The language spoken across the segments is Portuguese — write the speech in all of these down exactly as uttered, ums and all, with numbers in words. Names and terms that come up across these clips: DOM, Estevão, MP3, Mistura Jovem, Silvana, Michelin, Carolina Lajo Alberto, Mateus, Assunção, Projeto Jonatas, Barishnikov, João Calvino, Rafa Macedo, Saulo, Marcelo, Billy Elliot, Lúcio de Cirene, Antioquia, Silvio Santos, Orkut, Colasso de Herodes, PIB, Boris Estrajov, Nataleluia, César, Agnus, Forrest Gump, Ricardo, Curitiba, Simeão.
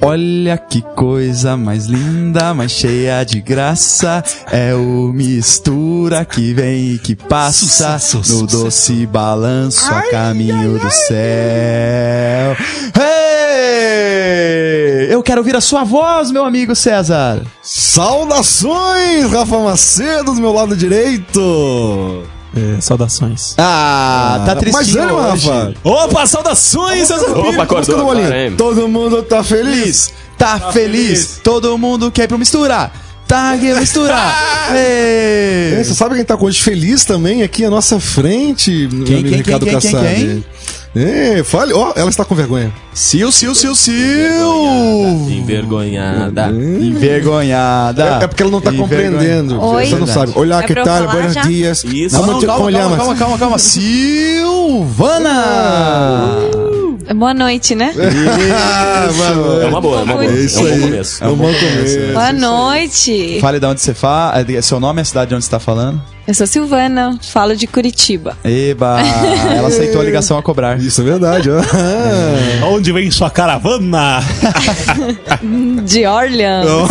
Olha que coisa mais linda, mais cheia de graça. É o Mistura que vem e que passa. No doce balanço a caminho do céu. Hey! Eu quero ouvir a sua voz, meu amigo César. Saudações, Rafa Macedo, do meu lado direito. É, saudações. Ah, ah tá tristinho. Mas ânimo, Rafa. Opa, saudações, César Pires. Opa, acordou, todo mundo tá feliz. Tá, tá feliz. feliz. Todo mundo quer ir pro Mistura. Tá, quer misturar. É, você sabe quem tá com hoje feliz também aqui à nossa frente? Quem, meu amigo quem, Ricardo quem, quem, quem? É, fale. Ó, oh, ela está com vergonha. Sil, Sil, Sil, Sil. Envergonhada. Envergonhada. Envergonhada. É, é porque ela não está compreendendo. Oi? Você não sabe. Olá, é que tal? Buenos dias. Isso. Não, não, calma, calma, calma, calma, calma. Silvana. Uh, boa noite, né? É uma boa, é uma boa. É isso aí. É um bom começo. É um bom começo. Boa noite. Fale de onde você fala. Seu nome é a cidade de onde você está falando? Eu sou Silvana, falo de Curitiba. Eba, ela aceitou a ligação a cobrar. Isso é verdade. Ah. Onde vem sua caravana? De Orleans. Oh.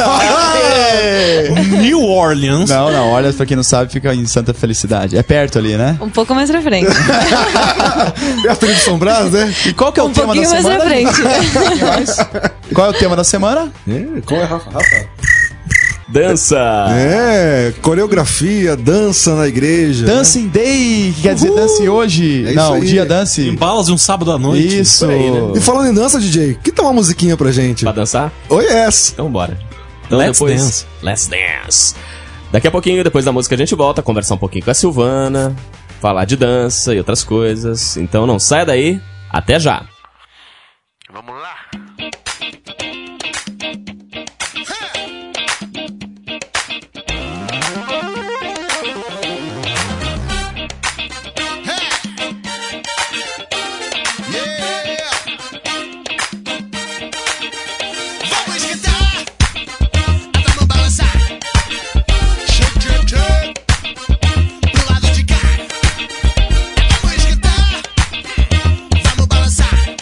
New Orleans. Não, não, Orleans, pra quem não sabe, fica em Santa Felicidade. É perto ali, né? Um pouco mais pra frente. Perto de São Brás, né? E qual que é o um tema da semana? Um pouquinho mais pra frente. Qual é o tema da semana? É, qual é, Rafa? Rafa. Dança! É, coreografia, dança na igreja. Dancing né? Day, que quer dizer Uhul. Dance hoje. É não, o dia dance. Em balas de um sábado à noite. Isso. Aí, né? E falando em dança, D J, que tal uma musiquinha pra gente? Pra dançar? Oh, yes! Então bora. Então, Let's depois, dance. Let's dance. Daqui a pouquinho, depois da música, a gente volta a conversar um pouquinho com a Silvana, falar de dança e outras coisas. Então não saia daí, até já. Vamos lá. Side.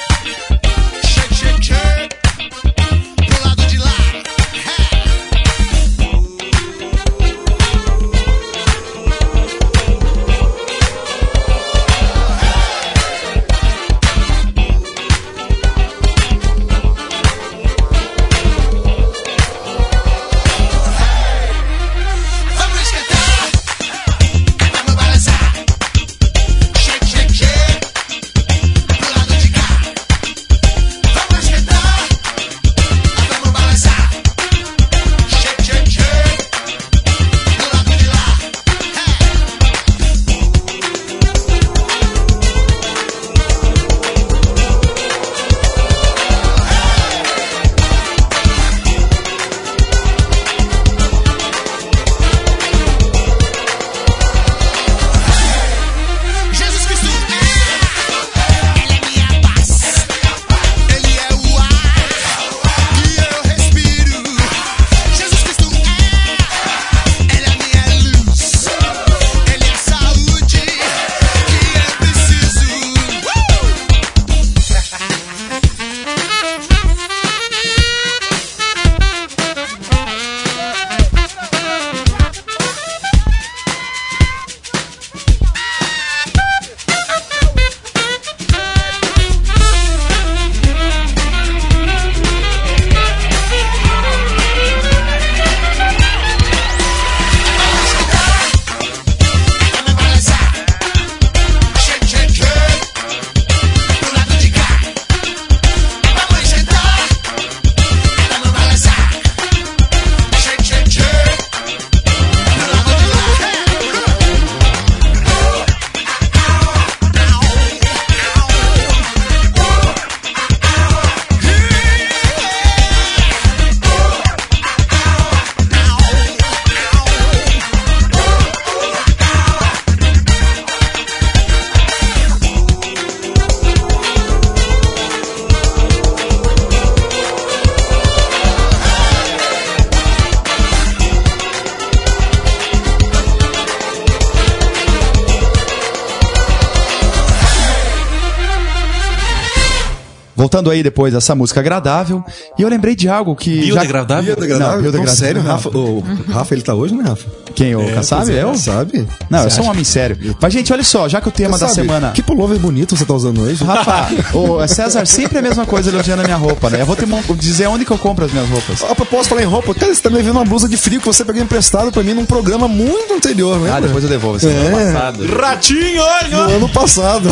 voltando aí depois essa música agradável, e eu lembrei de algo que... Biodegradável? Já... Biodegradável? Não, biodegradável. Sério, Rafa? O Rafa, ele tá hoje, né, Rafa? Quem? O é, Kassab? É, eu? Kassab? Não, você eu sou um homem sério. Mas, gente, olha só, já que o tema Kassab, da semana... Que pullover bonito você tá usando hoje? Rafa, o César sempre é a mesma coisa elogiando a minha roupa, né? Eu vou te dizer onde que eu compro as minhas roupas. Ah, posso falar em roupa? Cara, você tá me vendo uma blusa de frio que você pegou emprestado pra mim num programa muito anterior, né? Ah, depois eu devolvo. Assim, é. No ano passado. Ratinho! No ano passado.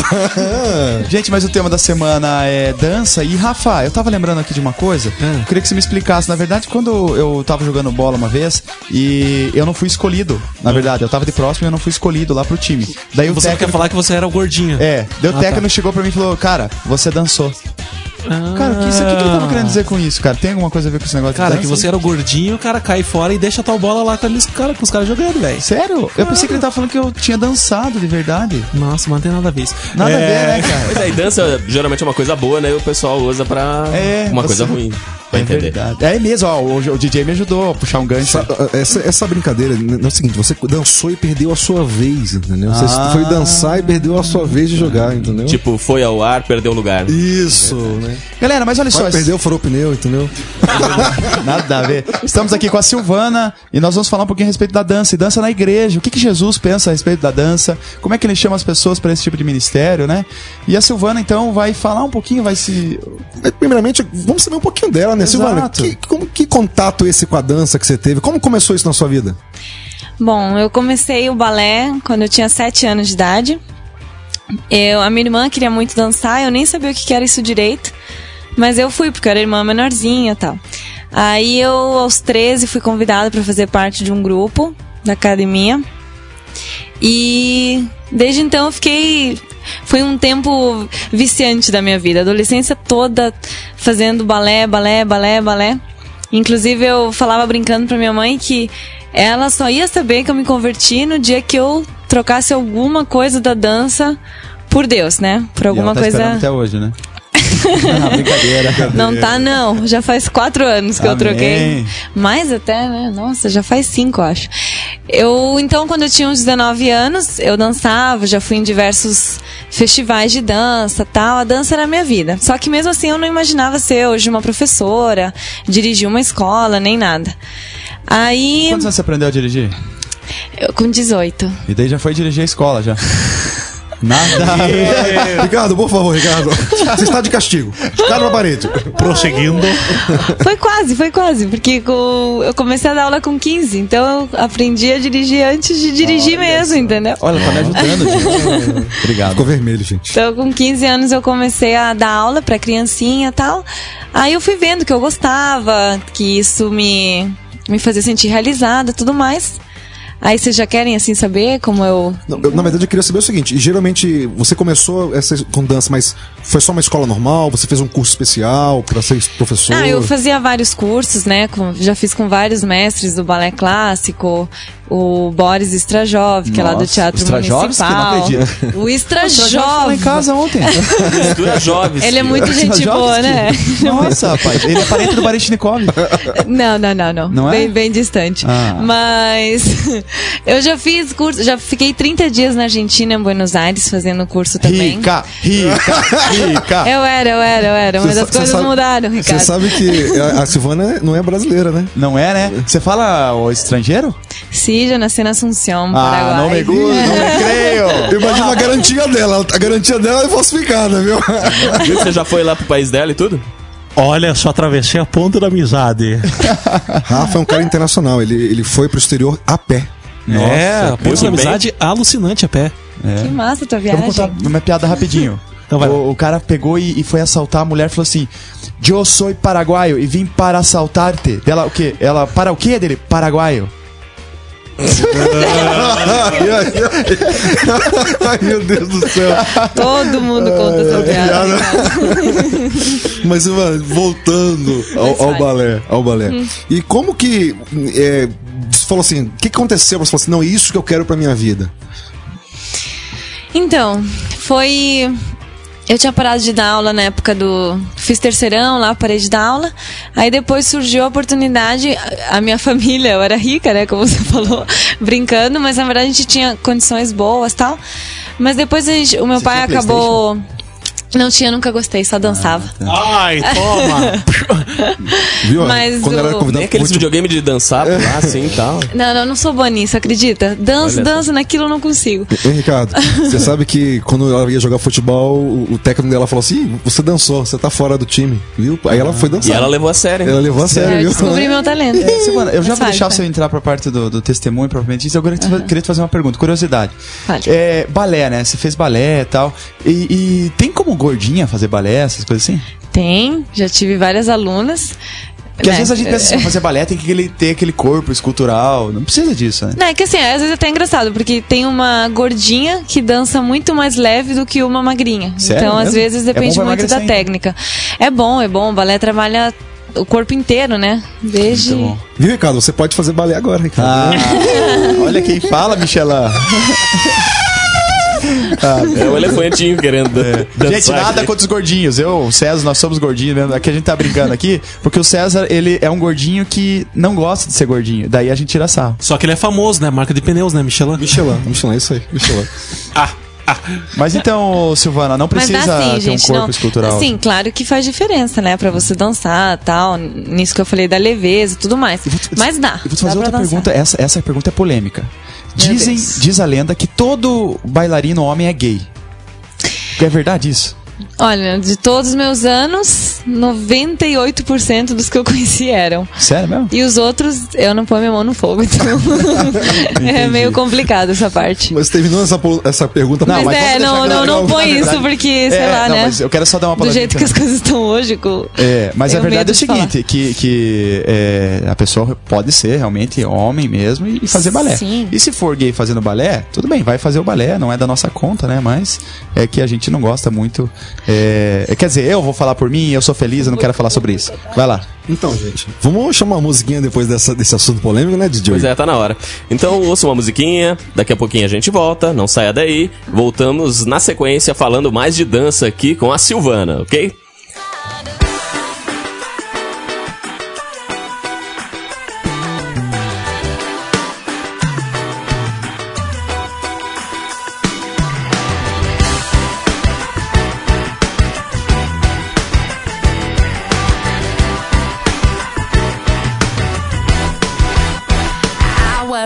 Gente, mas o tema da semana é dança. E, Rafa, eu tava lembrando aqui de uma coisa. Hum. Eu queria que você me explicasse. Na verdade, quando eu tava jogando bola uma vez, e eu não fui escolhido. Na verdade, eu tava de próximo e eu não fui escolhido lá pro time. Daí o você técnico... quer falar que você era o gordinho. É. Daí o ah, técnico tá. chegou pra mim e falou, cara, você dançou. Ah. Cara, que isso aqui que eu tava querendo dizer com isso, cara? Tem alguma coisa a ver com esse negócio? Cara, que você era o gordinho, o cara cai fora e deixa a tua bola lá com os caras cara jogando, velho. Sério? Cara. Eu pensei que ele tava falando que eu tinha dançado de verdade. Nossa, mas não tem nada a ver isso. Nada é... a ver, né, cara? Pois é, e dança geralmente é uma coisa boa, né? E o pessoal usa pra é, uma coisa você... ruim. Pra é entender. Verdade. É mesmo, ó, o, o D J me ajudou a puxar um gancho. Essa, essa, essa brincadeira é o seguinte, você dançou e perdeu a sua vez, entendeu? Você ah. foi dançar e perdeu a sua vez de jogar, entendeu? Tipo, foi ao ar, perdeu o lugar. Isso, é, né? Galera, mas olha só. Perdeu, furou o pneu, entendeu? Nada a ver. Estamos aqui com a Silvana e nós vamos falar um pouquinho a respeito da dança e dança na igreja. O que, que Jesus pensa a respeito da dança? Como é que ele chama as pessoas para esse tipo de ministério, né? E a Silvana, então, vai falar um pouquinho, vai se... Primeiramente, vamos saber um pouquinho dela, né, Silvana? Que, como, que contato esse com a dança que você teve? Como começou isso na sua vida? Bom, eu comecei o balé quando eu tinha sete anos de idade. Eu, a minha irmã queria muito dançar, eu nem sabia o que era isso direito, mas eu fui, porque eu era irmã menorzinha e tal. Aí eu, aos treze, fui convidada para fazer parte de um grupo da academia. E desde então eu fiquei... Foi um tempo viciante da minha vida, a adolescência toda fazendo balé, balé, balé, balé. Inclusive eu falava brincando pra minha mãe que ela só ia saber que eu me converti no dia que eu trocasse alguma coisa da dança por Deus, né? Por alguma e ela tá coisa. Até hoje, né? Não, brincadeira, brincadeira. Não tá, não. Já faz quatro anos que Amém. Eu troquei. Mais até, né? Nossa, já faz cinco, acho. Eu, então, quando eu tinha uns dezenove anos, eu dançava, já fui em diversos festivais de dança, tal. A dança era a minha vida. Só que mesmo assim eu não imaginava ser hoje uma professora, dirigir uma escola, nem nada. Aí... Quantos anos você aprendeu a dirigir? Eu, com dezoito. E daí já foi dirigir a escola, já? Nada. Yeah. Ricardo, por favor, Ricardo. Você está de castigo. Está no aparelho. Prosseguindo. Foi quase, foi quase. Porque eu comecei a dar aula com quinze. Então eu aprendi a dirigir antes de dirigir Olha mesmo, essa. Entendeu? Olha, tá me ajudando, gente. Obrigado. Ficou vermelho, gente. Então com quinze anos eu comecei a dar aula pra criancinha e tal. Aí eu fui vendo que eu gostava, que isso me, me fazia sentir realizada e tudo mais. Aí vocês já querem, assim, saber como eu... Não, eu... Na verdade, eu queria saber o seguinte. Geralmente, você começou essa, com dança, mas foi só uma escola normal? Você fez um curso especial para ser professor? Ah, eu fazia vários cursos, né? Com, já fiz com vários mestres do balé clássico. O Boris Estrajov, que Nossa, é lá do Teatro Municipal. Não o Estrajov. O Estrajov foi em casa ontem. Mistura Jovem. Ele é muito gente boa, né? Nossa, rapaz. Ele é parente do Barishnikov. Não, não, não. Não, não bem, é? Bem distante. Ah. Mas... Eu já fiz curso, já fiquei trinta dias na Argentina, em Buenos Aires, fazendo curso também. Rica, rica, rica. Eu era, eu era, eu era, mas cê as coisas sabe, mudaram, Ricardo. Você sabe que a Silvana não é brasileira, né? Não é, né? Você fala o estrangeiro? Sim, já nasci na Assunção, no ah, Paraguai. Ah, não me gusto, não me creio. Imagina a garantia dela, a garantia dela é falsificada, viu? Você já foi lá pro país dela e tudo? Olha, só atravessei a ponta da amizade. Rafa é um cara internacional, ele, ele foi pro exterior a pé. Nossa, é, a ponta da amizade alucinante a pé. É. Que massa tua viagem. Eu vou contar uma piada rapidinho. Então vai. O, o cara pegou e, e foi assaltar a mulher e falou assim: eu sou paraguaio e vim para assaltar-te. Ela, o quê? Ela, para o quê dele? Paraguaio. Ai, meu Deus do céu. Todo mundo conta essa piada. Mas, mano, voltando ao, ao balé, ao balé. Hum. E como que é, você falou assim, o que aconteceu? Você falou assim, não, é isso que eu quero pra minha vida. Então, foi... Eu tinha parado de dar aula na época do... Fiz terceirão lá, parei de dar aula. Aí depois surgiu a oportunidade. A minha família, eu era rica, né? Como você falou, brincando. Mas na verdade a gente tinha condições boas e tal. Mas depois a gente, o meu você pai acabou... Não tinha, nunca gostei, só dançava. Ah, tá. Ai, toma! Viu? Mas quando o... ela era convidada. Nem aqueles muito... videogame de dançar por lá, assim e tal. Não, não, não sou boa nisso, acredita? Danço, Olha danço, só. naquilo eu não consigo. Ei, Ricardo, você sabe que quando ela ia jogar futebol, o, o técnico dela falou assim: você dançou, você tá fora do time, viu? Aí ela foi dançar. E ela levou a sério, hein? Ela levou a sério, é, viu? Eu descobri meu talento. É, Silvana, eu já é vou fácil, deixar você entrar pra parte do, do testemunho, propriamente dito. Eu queria te, uh-huh. queria te fazer uma pergunta, curiosidade. É, balé, né? Você fez balé e tal. E, e tem como gordinha fazer balé, essas coisas assim? Tem, já tive várias alunas. Porque né? às vezes a gente pensa assim, fazer balé tem que ter aquele corpo escultural, não precisa disso, né? Não, é que assim, às vezes é até engraçado, porque tem uma gordinha que dança muito mais leve do que uma magrinha. Sério, então mesmo? Às vezes depende é muito da ainda. técnica. É bom, é bom, o balé trabalha o corpo inteiro, né? Desde... Muito bom. Viu, Ricardo? Você pode fazer balé agora, Ricardo. Ah, olha quem fala, Michelin. Ah, é um elefantinho querendo é. dançar. Gente, nada aqui. Contra os gordinhos. Eu, o César, nós somos gordinhos mesmo. Aqui a gente tá brincando aqui, porque o César, ele é um gordinho que não gosta de ser gordinho. Daí a gente tira sarro. Só que ele é famoso, né? Marca de pneus, né? Michelin. Michelin, Michelin, isso aí. Michelin. Ah, ah. Mas então, Silvana, não precisa assim, ter gente, um corpo não. escultural. Sim, claro que faz diferença, né? Pra você dançar e tal. Nisso que eu falei da leveza e tudo mais. Te, Mas dá. Eu vou te fazer outra pergunta. Essa, essa pergunta é polêmica. Dizem, diz a lenda que todo bailarino homem é gay. É verdade isso? Olha, de todos os meus anos, noventa e oito por cento dos que eu conheci eram. Sério mesmo? E os outros, eu não ponho minha mão no fogo, então... é meio complicado essa parte. Mas terminou essa, essa pergunta... Não, mas mas é, não, não, não põe isso, porque, sei é, lá, não, né? Mas eu quero só dar uma palavra. Do jeito que as coisas estão hoje... Com... É, mas a verdade é o seguinte, que, que é, a pessoa pode ser realmente homem mesmo e fazer balé. Sim. E se for gay fazendo balé, tudo bem, vai fazer o balé, não é da nossa conta, né? Mas é que a gente não gosta muito... É, quer dizer, eu vou falar por mim, eu sou feliz, eu não quero falar sobre isso. Vai lá. Então, gente, vamos chamar uma musiquinha depois dessa, desse assunto polêmico, né, D J? Pois é, tá na hora. Então, ouça uma musiquinha, daqui a pouquinho a gente volta, não saia daí. Voltamos na sequência falando mais de dança aqui com a Silvana, ok?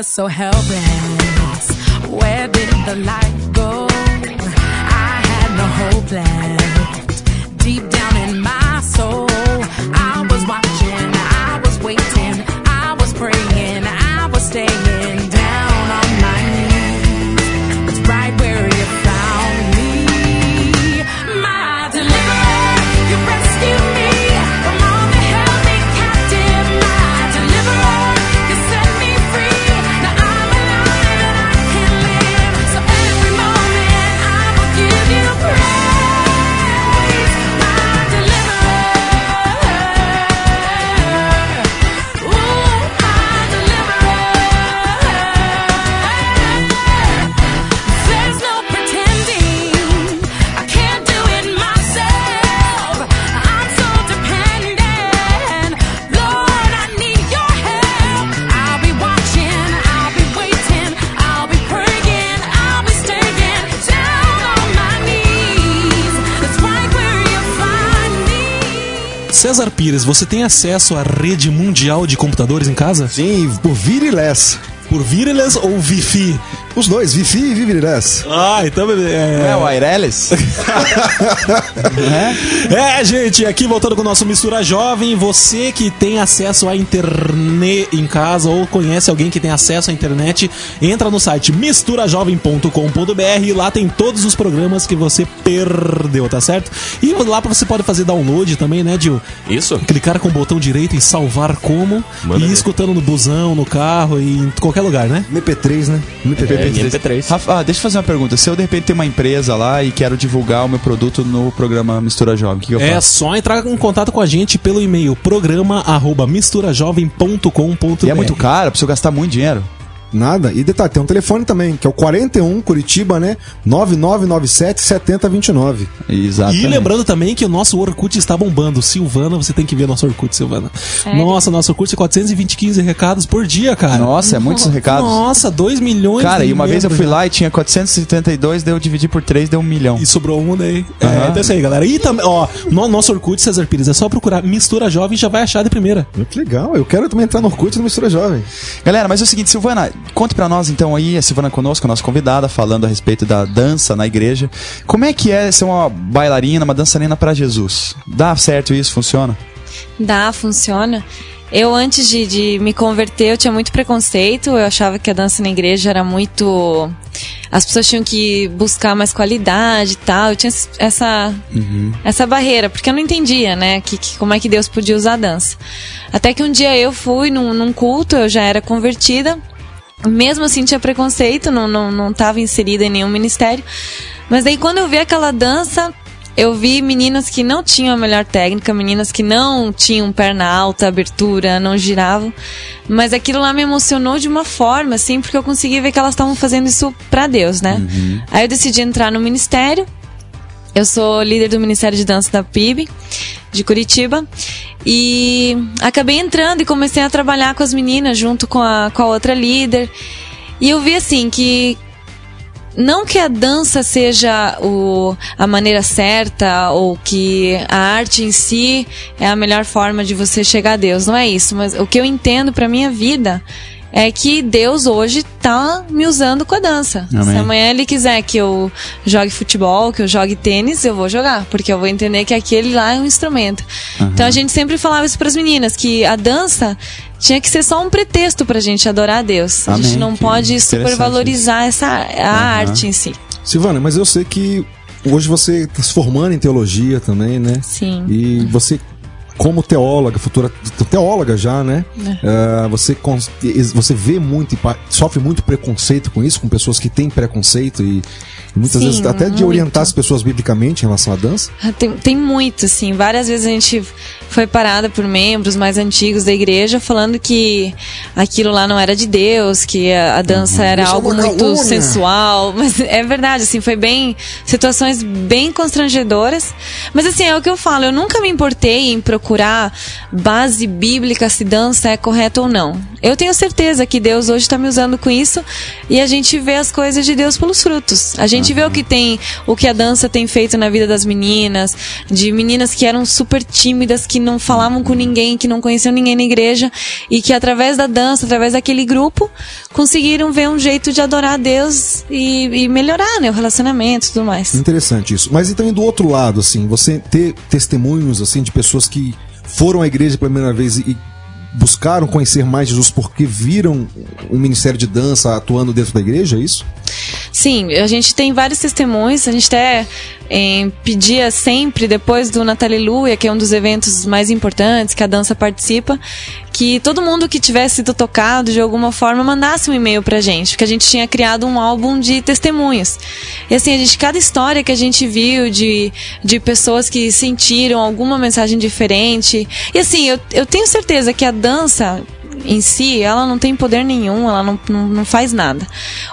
So helpless, where did the light go? I had no hope left, deep down in my soul. I was watching, I was waiting, I was praying, I was staying down on my knees. It's right where you found me, my deliverer, you rescued me. César Pires, você tem acesso à rede mundial de computadores em casa? Sim, por wireless. Por wireless ou Wi-Fi? Os dois, Wi-Fi e wireless. Ah, então... É, é o wireless? é? é, gente, aqui voltando com o nosso Mistura Jovem, você que tem acesso à internet em casa ou conhece alguém que tem acesso à internet, entra no site mistura jovem ponto com ponto b r e lá tem todos os programas que você perdeu, tá certo? E lá você pode fazer download também, né, Dil? Isso. Clicar com o botão direito em salvar como Mano e ir é. escutando no busão, no carro e em qualquer lugar, né? M P três, né? M P três. Rafa, ah, deixa eu fazer uma pergunta. Se eu, de repente, tenho uma empresa lá e quero divulgar o meu produto no programa Mistura Jovem, o que eu faço? É só entrar em contato com a gente pelo e-mail programa arroba mistura jovem ponto com ponto b r. E é muito caro? Preciso gastar muito dinheiro? Nada. E detalhe, tem um telefone também, que é o quarenta e um Curitiba, né? nove nove nove sete, sete zero dois nove. Exatamente. E lembrando também que o nosso Orkut está bombando. Silvana, você tem que ver nosso Orkut, Silvana. É. Nossa, nosso Orkut é quatrocentos e vinte e cinco recados por dia, cara. Nossa, é muitos recados. Nossa, dois milhões. Cara, e uma vez eu fui lá e tinha quatrocentos e setenta e dois, daí eu dividi por três, deu um milhão. E sobrou um daí. Uhum. É, então é isso aí, galera. E também, ó, no nosso Orkut, César Pires, é só procurar Mistura Jovem e já vai achar de primeira. Que legal, eu quero também entrar no Orkut do Mistura Jovem. Galera, mas é o seguinte, Silvana, conte pra nós então aí, a Silvana conosco, a nossa convidada, falando a respeito da dança na igreja. Como é que é ser uma bailarina, uma dançarina pra Jesus? Dá certo isso? Funciona? Dá, funciona. Eu, antes de, de me converter, eu tinha muito preconceito. Eu achava que a dança na igreja era muito... As pessoas tinham que buscar mais qualidade e tal. Eu tinha essa, uhum. essa barreira, porque eu não entendia, né, que, que, como é que Deus podia usar a dança. Até que um dia eu fui num, num culto, eu já era convertida. Mesmo assim tinha preconceito, não, não, não tava inserida em nenhum ministério. Mas daí quando eu vi aquela dança... Eu vi meninas que não tinham a melhor técnica, meninas que não tinham perna alta, abertura, não giravam. Mas aquilo lá me emocionou de uma forma, assim, porque eu consegui ver que elas estavam fazendo isso pra Deus, né? Uhum. Aí eu decidi entrar no ministério. Eu sou líder do Ministério de Dança da P I B, de Curitiba. E acabei entrando e comecei a trabalhar com as meninas, junto com a, com a outra líder. E eu vi, assim, que... Não que a dança seja o, a maneira certa ou que a arte em si é a melhor forma de você chegar a Deus. Não é isso, mas o que eu entendo pra minha vida é que Deus hoje tá me usando com a dança. Amém. Se amanhã Ele quiser que eu jogue futebol, que eu jogue tênis, eu vou jogar, porque eu vou entender que aquele lá é um instrumento. Uhum. Então a gente sempre falava isso pras meninas, que a dança... Tinha que ser só um pretexto pra gente adorar a Deus. Amém, a gente não pode supervalorizar essa, a uhum. arte em si. Silvana, mas eu sei que hoje você está se formando em teologia também, né? Sim. E você, como teóloga, futura teóloga já, né? É. Uh, você, você vê muito, sofre muito preconceito com isso, com pessoas que têm preconceito e... Muitas sim, vezes, até muito. De orientar as pessoas biblicamente em relação à dança? Tem, tem muito, sim. Várias vezes a gente foi parada por membros mais antigos da igreja falando que aquilo lá não era de Deus, que a, a dança uhum. era Deixa algo muito calúnia. Sensual. Mas é verdade, assim, foi bem... Situações bem constrangedoras. Mas assim, é o que eu falo, eu nunca me importei em procurar base bíblica se dança é correta ou não. Eu tenho certeza que Deus hoje está me usando com isso e a gente vê as coisas de Deus pelos frutos. A gente A gente vê o que tem, o que a dança tem feito na vida das meninas, de meninas que eram super tímidas, que não falavam com ninguém, que não conheciam ninguém na igreja e que através da dança, através daquele grupo, conseguiram ver um jeito de adorar a Deus e, e melhorar, né, o relacionamento e tudo mais. Interessante isso. Mas então, e do outro lado, assim, você ter testemunhos assim de pessoas que foram à igreja pela primeira vez e buscaram conhecer mais Jesus porque viram o ministério de dança atuando dentro da igreja, é isso? Sim, a gente tem vários testemunhos, a gente até eh, pedia sempre, depois do Nataleluia, que é um dos eventos mais importantes que a dança participa, que todo mundo que tivesse sido tocado de alguma forma mandasse um e-mail pra gente, porque a gente tinha criado um álbum de testemunhos. E assim, a gente, cada história que a gente viu de, de pessoas que sentiram alguma mensagem diferente, e assim, eu, eu tenho certeza que a dança... em si, ela não tem poder nenhum, ela não, não, não faz nada.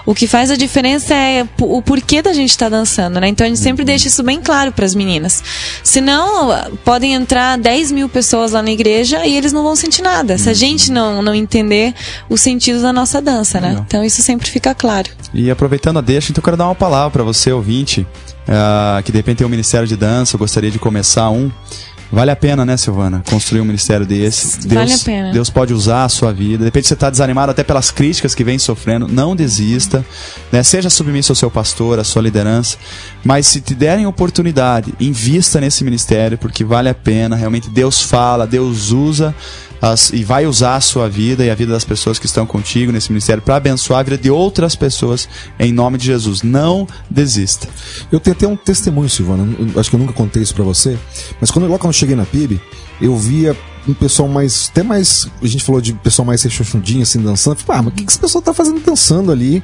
O que faz a diferença é o porquê da gente estar tá dançando, né? Então a gente sempre deixa isso bem claro para as meninas. Senão, podem entrar dez mil pessoas lá na igreja e eles não vão sentir nada, se a gente não, não entender o sentido da nossa dança, né? Então isso sempre fica claro. E aproveitando a deixa, então eu quero dar uma palavra para você, ouvinte, uh, que de repente tem um ministério de dança, eu gostaria de começar um. Vale a pena, né, Silvana? Construir um ministério desse. Deus, vale a pena. Deus pode usar a sua vida. De repente você está desanimado até pelas críticas que vem sofrendo. Não desista. Né? Seja submisso ao seu pastor, à sua liderança. Mas se te derem oportunidade, invista nesse ministério, porque vale a pena. Realmente Deus fala, Deus usa as, e vai usar a sua vida e a vida das pessoas que estão contigo nesse ministério para abençoar a vida de outras pessoas em nome de Jesus. Não desista. Eu tenho até um testemunho, Silvana. Eu, acho que eu nunca contei isso para você. Mas quando, logo quando eu cheguei na P I B, eu via um pessoal mais, até mais, a gente falou de pessoal mais rechonchudinho, assim, dançando. Falei, ah, mas o que, que esse pessoal tá fazendo dançando ali?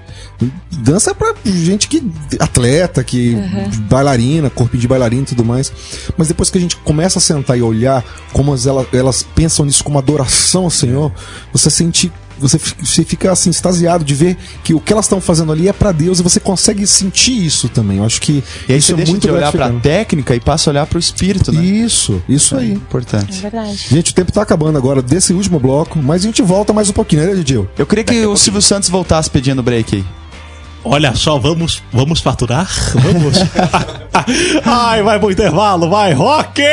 Dança é pra gente que, atleta, que uhum. bailarina, corpinho de bailarina e tudo mais. Mas depois que a gente começa a sentar e olhar como elas, elas pensam nisso como adoração ao Senhor, você sente você, você fica assim, extasiado de ver que o que elas estão fazendo ali é pra Deus, e você consegue sentir isso também. Eu acho que e aí isso você é deixa muito de olhar pra técnica e passa a olhar pro espírito, né? Isso, isso é aí. Importante. É verdade. Gente, o tempo tá acabando agora desse último bloco, mas a gente volta mais um pouquinho, né, Didil? Eu queria que o Silvio Santos voltasse pedindo break aí. Olha só, vamos, vamos faturar? Vamos. Ai, vai pro intervalo, vai, rock!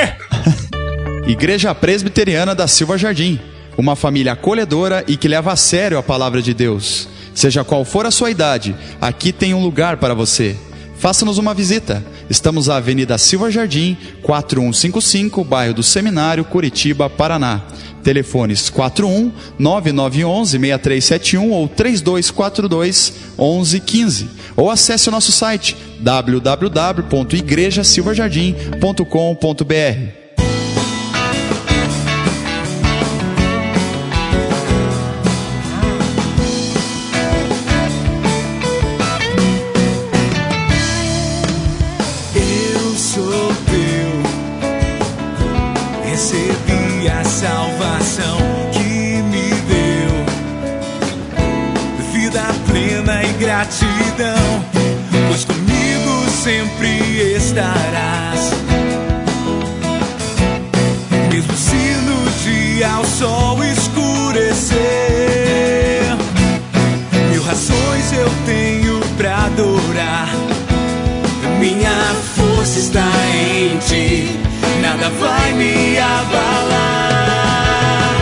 Igreja Presbiteriana da Silva Jardim. Uma família acolhedora e que leva a sério a palavra de Deus. Seja qual for a sua idade, aqui tem um lugar para você. Faça-nos uma visita. Estamos na Avenida Silva Jardim, quatro um cinco cinco, bairro do Seminário, Curitiba, Paraná. Telefones quatro um, nove nove um um, seis três sete um ou três dois quatro dois, um um um cinco. Ou acesse o nosso site w w w ponto igreja silva jardim ponto com ponto b r. Gratidão, pois comigo sempre estarás. Mesmo se no dia o sol escurecer, mil razões eu tenho pra adorar. Minha força está em ti, nada vai me abalar.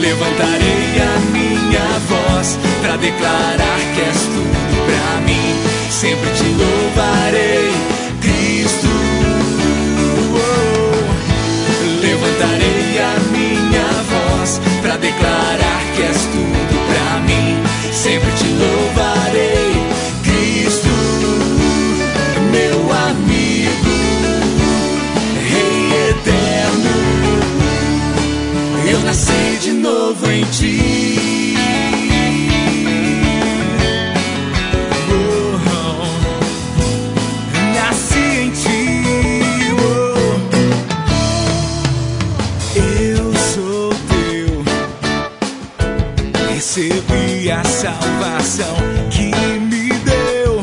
Levantarei a minha voz pra declarar que és tudo pra mim. Sempre te louvarei, Cristo. Oh, levantarei a minha voz pra declarar que és tudo pra mim. Sempre te louvarei, Cristo, meu amigo, Rei eterno. Eu nasci de novo em ti. Recebi a salvação que me deu,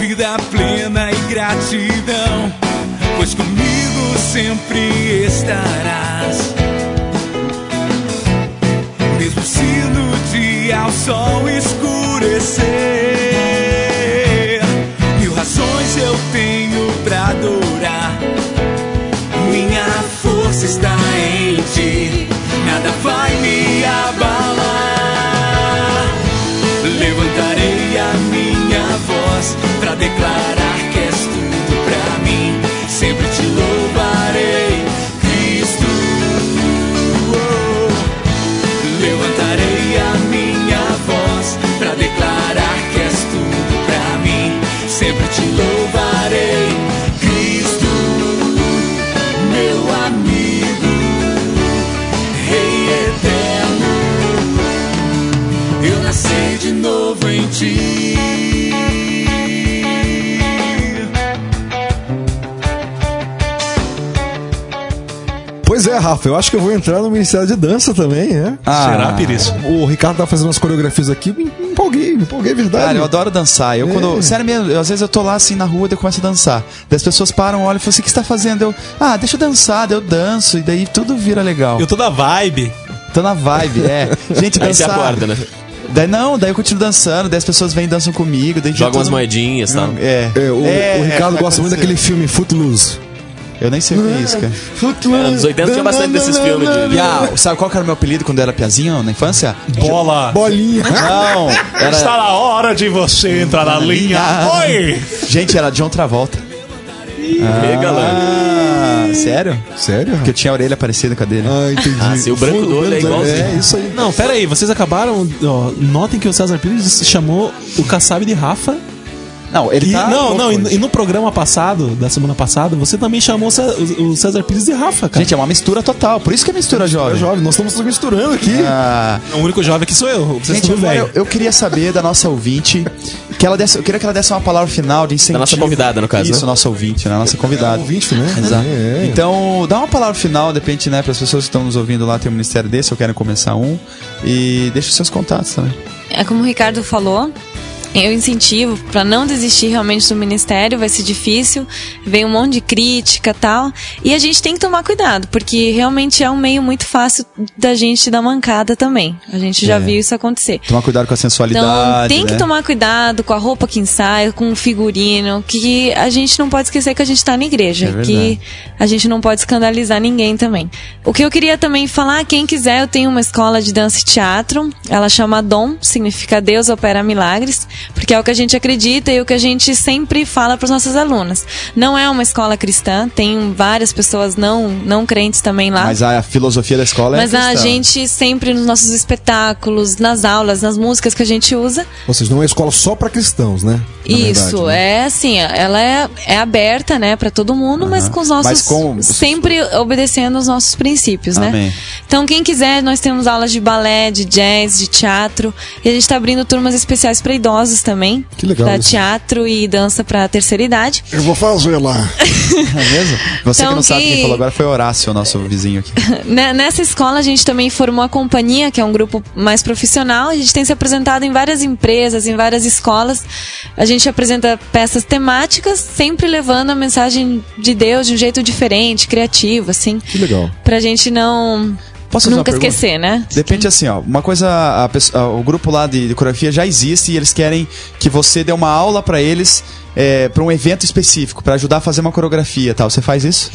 vida plena e gratidão, pois comigo sempre estarás. Mesmo se no dia o sol escurecer, mil razões eu tenho pra adorar. Minha força está em ti, nada vai me abalar. Levantarei a minha voz pra declarar que és tudo pra mim. Sempre te louvarei, Cristo. Oh, levantarei a minha voz pra declarar que és tudo pra mim. Sempre te louvarei, Cristo, meu amigo, Rei eterno. Eu nasci de novo em ti. Pois é, Rafa, eu acho que eu vou entrar no Ministério de Dança também, né? Ah, será, Pires? O Ricardo tá fazendo umas coreografias aqui, me empolguei, me empolguei, é verdade. Cara, eu adoro dançar. Eu, é. quando, sério mesmo, eu, às vezes eu tô lá assim na rua, eu começo a dançar. Daí as pessoas param, olham e falam assim: o que você tá fazendo? Eu, ah, deixa eu dançar, daí eu danço, e daí tudo vira legal. Eu tô na vibe. Tô na vibe, é. Gente, dançar. Aí você acorda, né? Daí não, daí eu continuo dançando, daí as pessoas vêm e dançam comigo. Daí joga umas no... moedinhas, tá? É. é o, é, o Ricardo é, gosta muito daquele filme Footloose. Eu nem sei o que é isso, cara. É, nos oitenta tinha bastante desses filmes de... Pia, sabe qual que era o meu apelido quando eu era piazinho na infância? Bola. Bolinha. Não. Era... Está na hora de você entrar na linha. Oi! Gente, era de John Travolta. Mega ah, sério? Sério? Porque eu tinha a orelha parecida com a dele. Ah, entendi. Ah, sim, o branco do olho é igualzinho. É, isso aí. Não, pera aí, vocês acabaram... Ó, notem que o César Pires chamou o Kassab de Rafa... Não, ele e, tá não, não e, e no programa passado, da semana passada, você também chamou o César Pires de Rafa, cara. Gente, é uma mistura total. Por isso que é mistura, mistura jovem. jovem. Nós estamos misturando aqui. Ah, o único jovem aqui sou eu. Gente, eu, eu queria saber da nossa ouvinte Que ela desse, eu queria que ela desse uma palavra final de incentivo. Da nossa convidada, no caso. Isso, né? Nossa ouvinte, né? Nossa convidada. É, ouvinte, né? Exato. É, é. Então, dá uma palavra final, de repente, né? Para as pessoas que estão nos ouvindo lá, tem um ministério desse, eu quero começar um. E deixa os seus contatos também. É como o Ricardo falou, eu incentivo para não desistir realmente do ministério, vai ser difícil, vem um monte de crítica e tal, e a gente tem que tomar cuidado, porque realmente é um meio muito fácil da gente dar mancada também, a gente já é. viu isso acontecer. Tomar cuidado com a sensualidade, então, tem né? que tomar cuidado com a roupa que ensaia, com o figurino, que a gente não pode esquecer que a gente tá na igreja, é que a gente não pode escandalizar ninguém também. O que eu queria também falar, quem quiser, eu tenho uma escola de dança e teatro, ela chama D O M, significa Deus Opera Milagres, porque é o que a gente acredita e o que a gente sempre fala para as nossas alunas. Não é uma escola cristã, tem várias pessoas não, não crentes também lá. Mas a filosofia da escola é cristã. Mas a gente sempre, nos nossos espetáculos, nas aulas, nas músicas que a gente usa... Ou seja, não é uma escola só para cristãos, né? Na Isso, verdade, né? é assim, ela é, é aberta, né, para todo mundo, uhum. mas com os nossos... Mas com... Sempre obedecendo aos nossos princípios, Amém. né? Então, quem quiser, nós temos aulas de balé, de jazz, de teatro, e a gente está abrindo turmas especiais para idosos também, que legal, pra isso. teatro e dança pra terceira idade. Eu vou fazer lá. É mesmo? Você então, que não sabe que... quem falou agora foi Horácio, o nosso vizinho aqui. Nessa escola a gente também formou a Companhia, que é um grupo mais profissional, a gente tem se apresentado em várias empresas, em várias escolas, a gente apresenta peças temáticas, sempre levando a mensagem de Deus de um jeito diferente, criativo, assim. Que legal. Pra gente não... Posso Nunca esquecer, né? Depende assim, ó. Uma coisa, a pessoa, o grupo lá de, de coreografia já existe e eles querem que você dê uma aula pra eles, é, pra um evento específico, pra ajudar a fazer uma coreografia e tal. Você faz isso?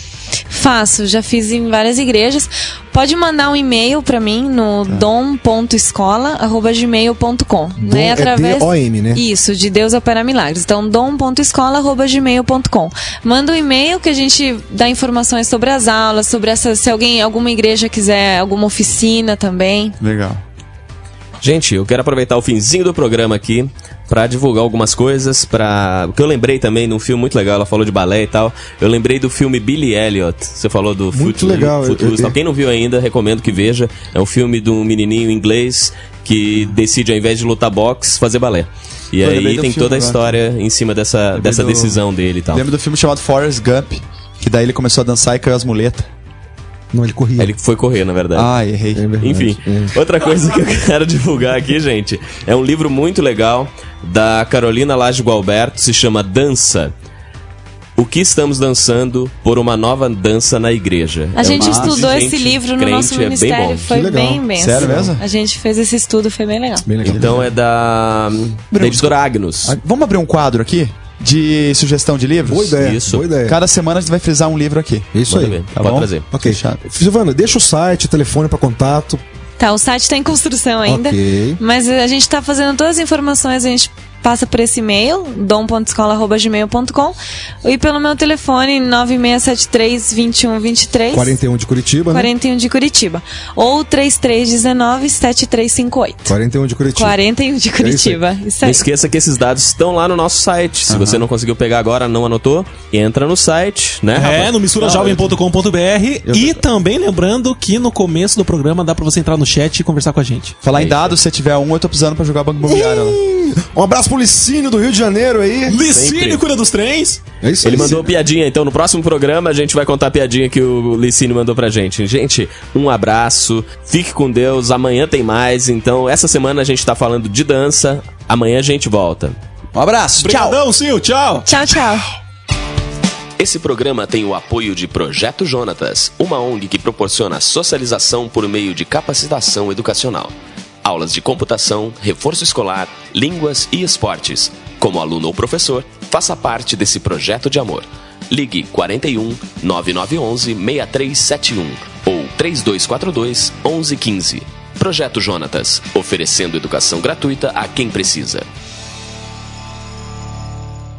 Faço, já fiz em várias igrejas. Pode mandar um e-mail pra mim no tá. dom ponto escola arroba gmail ponto com. Né? É através... D O M, né? Isso, de Deus Opera Milagres. Então, dom ponto escola arroba gmail ponto com. Manda um e-mail que a gente dá informações sobre as aulas, sobre essa, se alguém, alguma igreja quiser, alguma oficina também. Legal. Gente, eu quero aproveitar o finzinho do programa aqui pra divulgar algumas coisas, pra... Porque eu lembrei também de um filme muito legal, ela falou de balé e tal. Eu lembrei do filme Billy Elliot. Você falou do Footloose. Eu... Quem não viu ainda, recomendo que veja. É um filme de um menininho inglês que decide, ao invés de lutar boxe, fazer balé. E eu aí tem toda a história agora. em cima dessa, dessa do... decisão dele e tal. Lembro do filme chamado Forrest Gump, que daí ele começou a dançar e caiu as muletas. Não, ele corria. Ele foi correr, na verdade. Ah, errei. É verdade. Enfim, é. outra coisa que eu quero divulgar aqui, gente, é um livro muito legal da Carolina Lajo Alberto, se chama Dança. O que estamos dançando por uma nova dança na igreja. A é gente estudou gente esse livro no nosso ministério, é bem foi bem bem. Sério mesmo? A gente fez esse estudo, foi bem legal. Bem legal. Então é da, da editora Agnus. Vamos abrir um quadro aqui? De sugestão de livros? Boa ideia, Isso. boa ideia. Cada semana a gente vai frisar um livro aqui. Isso Pode aí. Ver. Tá Pode bom? trazer. Ok. Silvana, deixa o site, o telefone para contato. Tá, o site está em construção ainda. Ok. Mas a gente está fazendo todas as informações, a gente passa por esse e-mail, dom ponto escola arroba gmail ponto com, e pelo meu telefone nove seis sete três, dois um dois três. quarenta e um de Curitiba, quarenta e um né? de Curitiba. Ou três três um nove, sete três cinco oito. quarenta e um de Curitiba. quarenta e um de Curitiba. É isso aí. Isso aí. Não esqueça que esses dados estão lá no nosso site. Se uhum. você não conseguiu pegar agora, não anotou, entra no site, né? É, rapaz? No mistura jovem ponto com ponto b r. E também lembrando que no começo do programa dá pra você entrar no chat e conversar com a gente. Falar em dados, se tiver um, eu tô precisando pra jogar Banco Imobiliário. Um abraço pro Licínio do Rio de Janeiro aí. Licínio, cura dos trens. É isso aí. Ele mandou piadinha, então no próximo programa a gente vai contar a piadinha que o Licínio mandou pra gente. Gente, um abraço. Fique com Deus. Amanhã tem mais. Então, essa semana a gente tá falando de dança. Amanhã a gente volta. Um abraço. Obrigadão, tchau. Sil. Tchau. Tchau, tchau. Esse programa tem o apoio de Projeto Jonatas, uma ONG que proporciona socialização por meio de capacitação educacional. Aulas de computação, reforço escolar, línguas e esportes. Como aluno ou professor, faça parte desse projeto de amor. Ligue quarenta e um, nove nove um um, seis três sete um ou três dois quatro dois, um um um cinco. Projeto Jonatas, oferecendo educação gratuita a quem precisa.